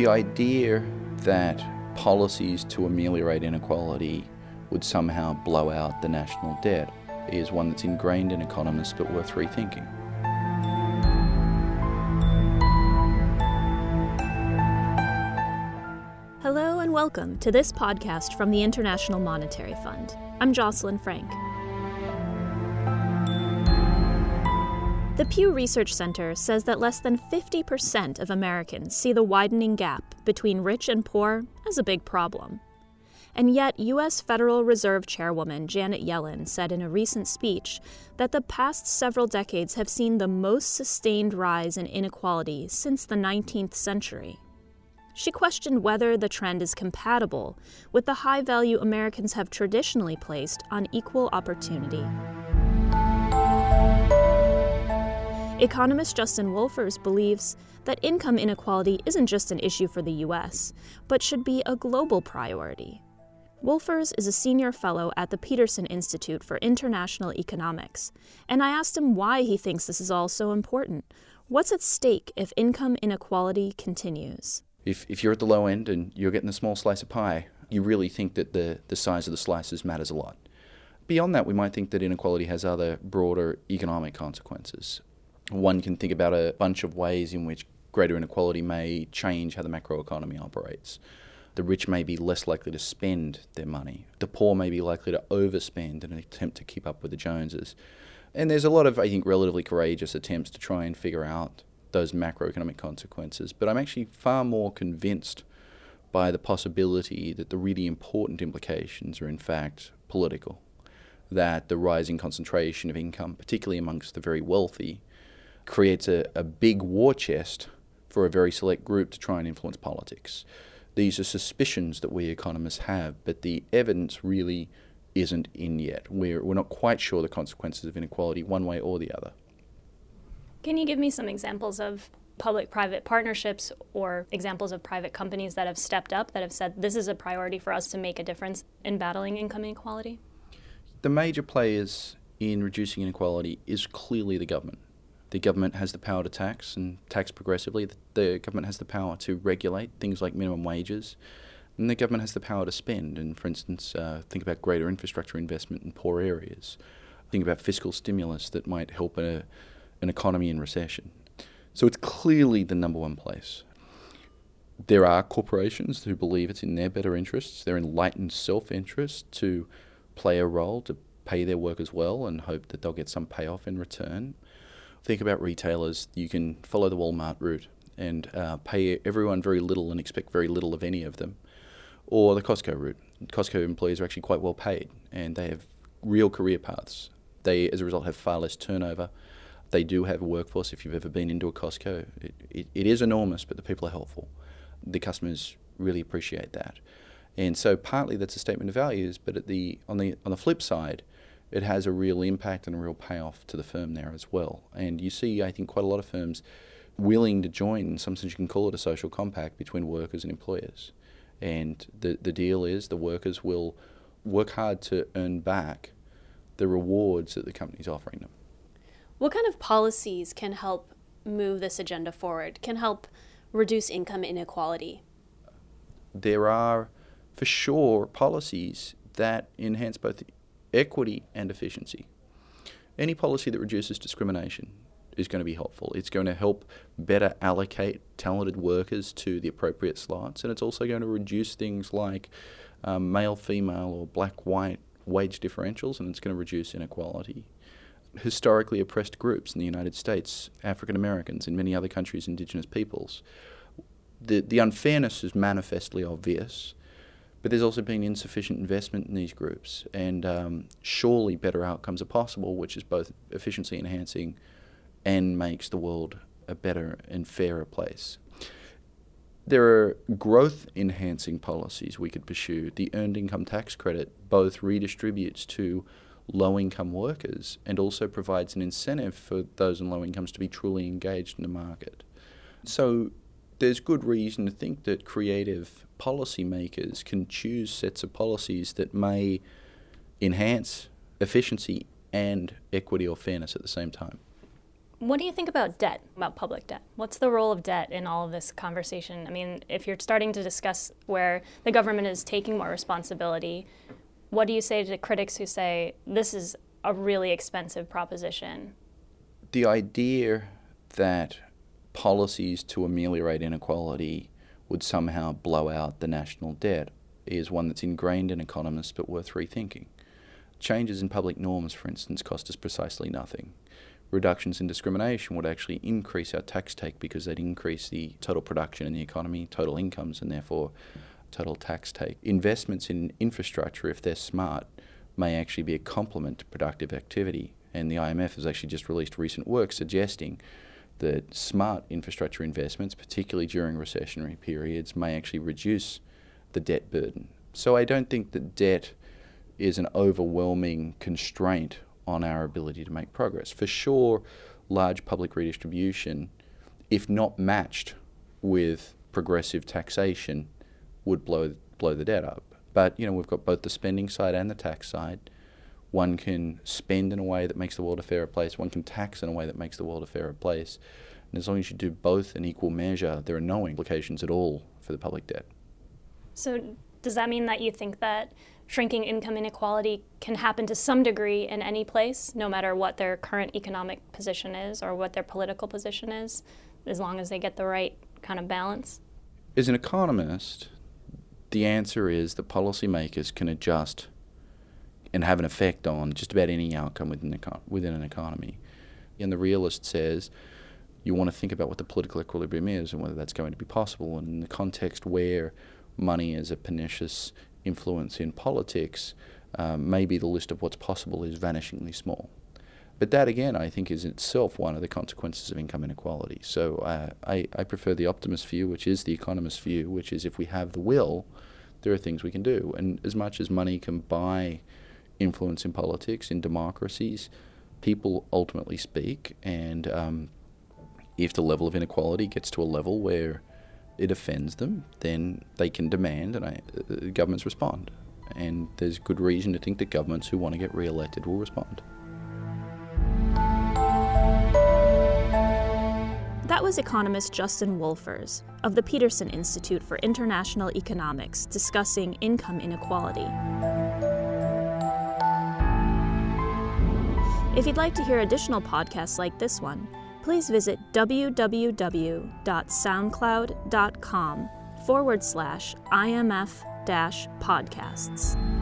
The idea that policies to ameliorate inequality would somehow blow out the national debt is one that's ingrained in economists but worth rethinking. Hello and welcome to this podcast from the International Monetary Fund. I'm Jocelyn Frank. The Pew Research Center says that less than 50% of Americans see the widening gap between rich and poor as a big problem. And yet, U.S. Federal Reserve Chairwoman Janet Yellen said in a recent speech that the past several decades have seen the most sustained rise in inequality since the 19th century. She questioned whether the trend is compatible with the high value Americans have traditionally placed on equal opportunity. Economist Justin Wolfers believes that income inequality isn't just an issue for the U.S., but should be a global priority. Wolfers is a senior fellow at the Peterson Institute for International Economics, and I asked him why he thinks this is all so important. What's at stake if income inequality continues? If you're at the low end and you're getting a small slice of pie, you really think that the size of the slices matters a lot. Beyond that, we might think that inequality has other broader economic consequences. One can think about a bunch of ways in which greater inequality may change how the macroeconomy operates. The rich may be less likely to spend their money. The poor may be likely to overspend in an attempt to keep up with the Joneses. And there's a lot of, I think, relatively courageous attempts to try and figure out those macroeconomic consequences. But I'm actually far more convinced by the possibility that the really important implications are, in fact, political. That the rising concentration of income, particularly amongst the very wealthy, creates a big war chest for a very select group to try and influence politics. These are suspicions that we economists have, but the evidence really isn't in yet. We're not quite sure the consequences of inequality one way or the other. Can you give me some examples of public-private partnerships or examples of private companies that have stepped up, that have said this is a priority for us to make a difference in battling income inequality? The major players in reducing inequality is clearly the government. The government has the power to tax and tax progressively. The government has the power to regulate things like minimum wages. And the government has the power to spend. And for instance, think about greater infrastructure investment in poor areas. Think about fiscal stimulus that might help an economy in recession. So it's clearly the number one place. There are corporations who believe it's in their better interests, their enlightened self-interest to play a role, to pay their workers well and hope that they'll get some payoff in return. Think about retailers. You can follow the Walmart route and pay everyone very little and expect very little of any of them. Or the Costco route. Costco employees are actually quite well paid and they have real career paths. They, as a result, have far less turnover. They do have a workforce. If you've ever been into a Costco, it is enormous, but the people are helpful. The customers really appreciate that. And so partly that's a statement of values, but on the flip side, it has a real impact and a real payoff to the firm there as well. And you see, I think, quite a lot of firms willing to join, in some sense you can call it a social compact between workers and employers. And the deal is the workers will work hard to earn back the rewards that the company's offering them. What kind of policies can help move this agenda forward, can help reduce income inequality? There are, for sure, policies that enhance both equity and efficiency. Any policy that reduces discrimination is going to be helpful. It's going to help better allocate talented workers to the appropriate slots, and it's also going to reduce things like male, female, or black, white wage differentials, and it's going to reduce inequality. Historically oppressed groups in the United States, African Americans, in many other countries, indigenous peoples. The unfairness is manifestly obvious. But there's also been insufficient investment in these groups, and surely better outcomes are possible, which is both efficiency enhancing and makes the world a better and fairer place. There are growth enhancing policies we could pursue. The earned income tax credit both redistributes to low income workers and also provides an incentive for those in low incomes to be truly engaged in the market. So there's good reason to think that creative policymakers can choose sets of policies that may enhance efficiency and equity or fairness at the same time. What do you think about debt, about public debt? What's the role of debt in all of this conversation? I mean, if you're starting to discuss where the government is taking more responsibility, what do you say to critics who say this is a really expensive proposition? The idea that policies to ameliorate inequality would somehow blow out the national debt is one that's ingrained in economists but worth rethinking. Changes in public norms, for instance, cost us precisely nothing. Reductions in discrimination would actually increase our tax take because they'd increase the total production in the economy, total incomes, and therefore total tax take. Investments in infrastructure, if they're smart, may actually be a complement to productive activity. And the IMF has actually just released recent work suggesting that smart infrastructure investments, particularly during recessionary periods, may actually reduce the debt burden. So I don't think that debt is an overwhelming constraint on our ability to make progress. For sure, large public redistribution, if not matched with progressive taxation, would blow the debt up. But you know, we've got both the spending side and the tax side. One can spend in a way that makes the world a fairer place. One can tax in a way that makes the world a fairer place. And as long as you do both in equal measure, there are no implications at all for the public debt. So does that mean that you think that shrinking income inequality can happen to some degree in any place, no matter what their current economic position is or what their political position is, as long as they get the right kind of balance? As an economist, the answer is that policymakers can adjust and have an effect on just about any outcome within an economy. And the realist says you want to think about what the political equilibrium is and whether that's going to be possible. And in the context where money is a pernicious influence in politics, maybe the list of what's possible is vanishingly small. But that, again, I think is itself one of the consequences of income inequality. So I prefer the optimist view, which is the economist view, which is if we have the will, there are things we can do. And as much as money can buy influence in politics, in democracies, people ultimately speak. And if the level of inequality gets to a level where it offends them, then they can demand and governments respond. And there's good reason to think that governments who want to get re-elected will respond. That was economist Justin Wolfers of the Peterson Institute for International Economics discussing income inequality. If you'd like to hear additional podcasts like this one, please visit www.soundcloud.com/IMF-podcasts.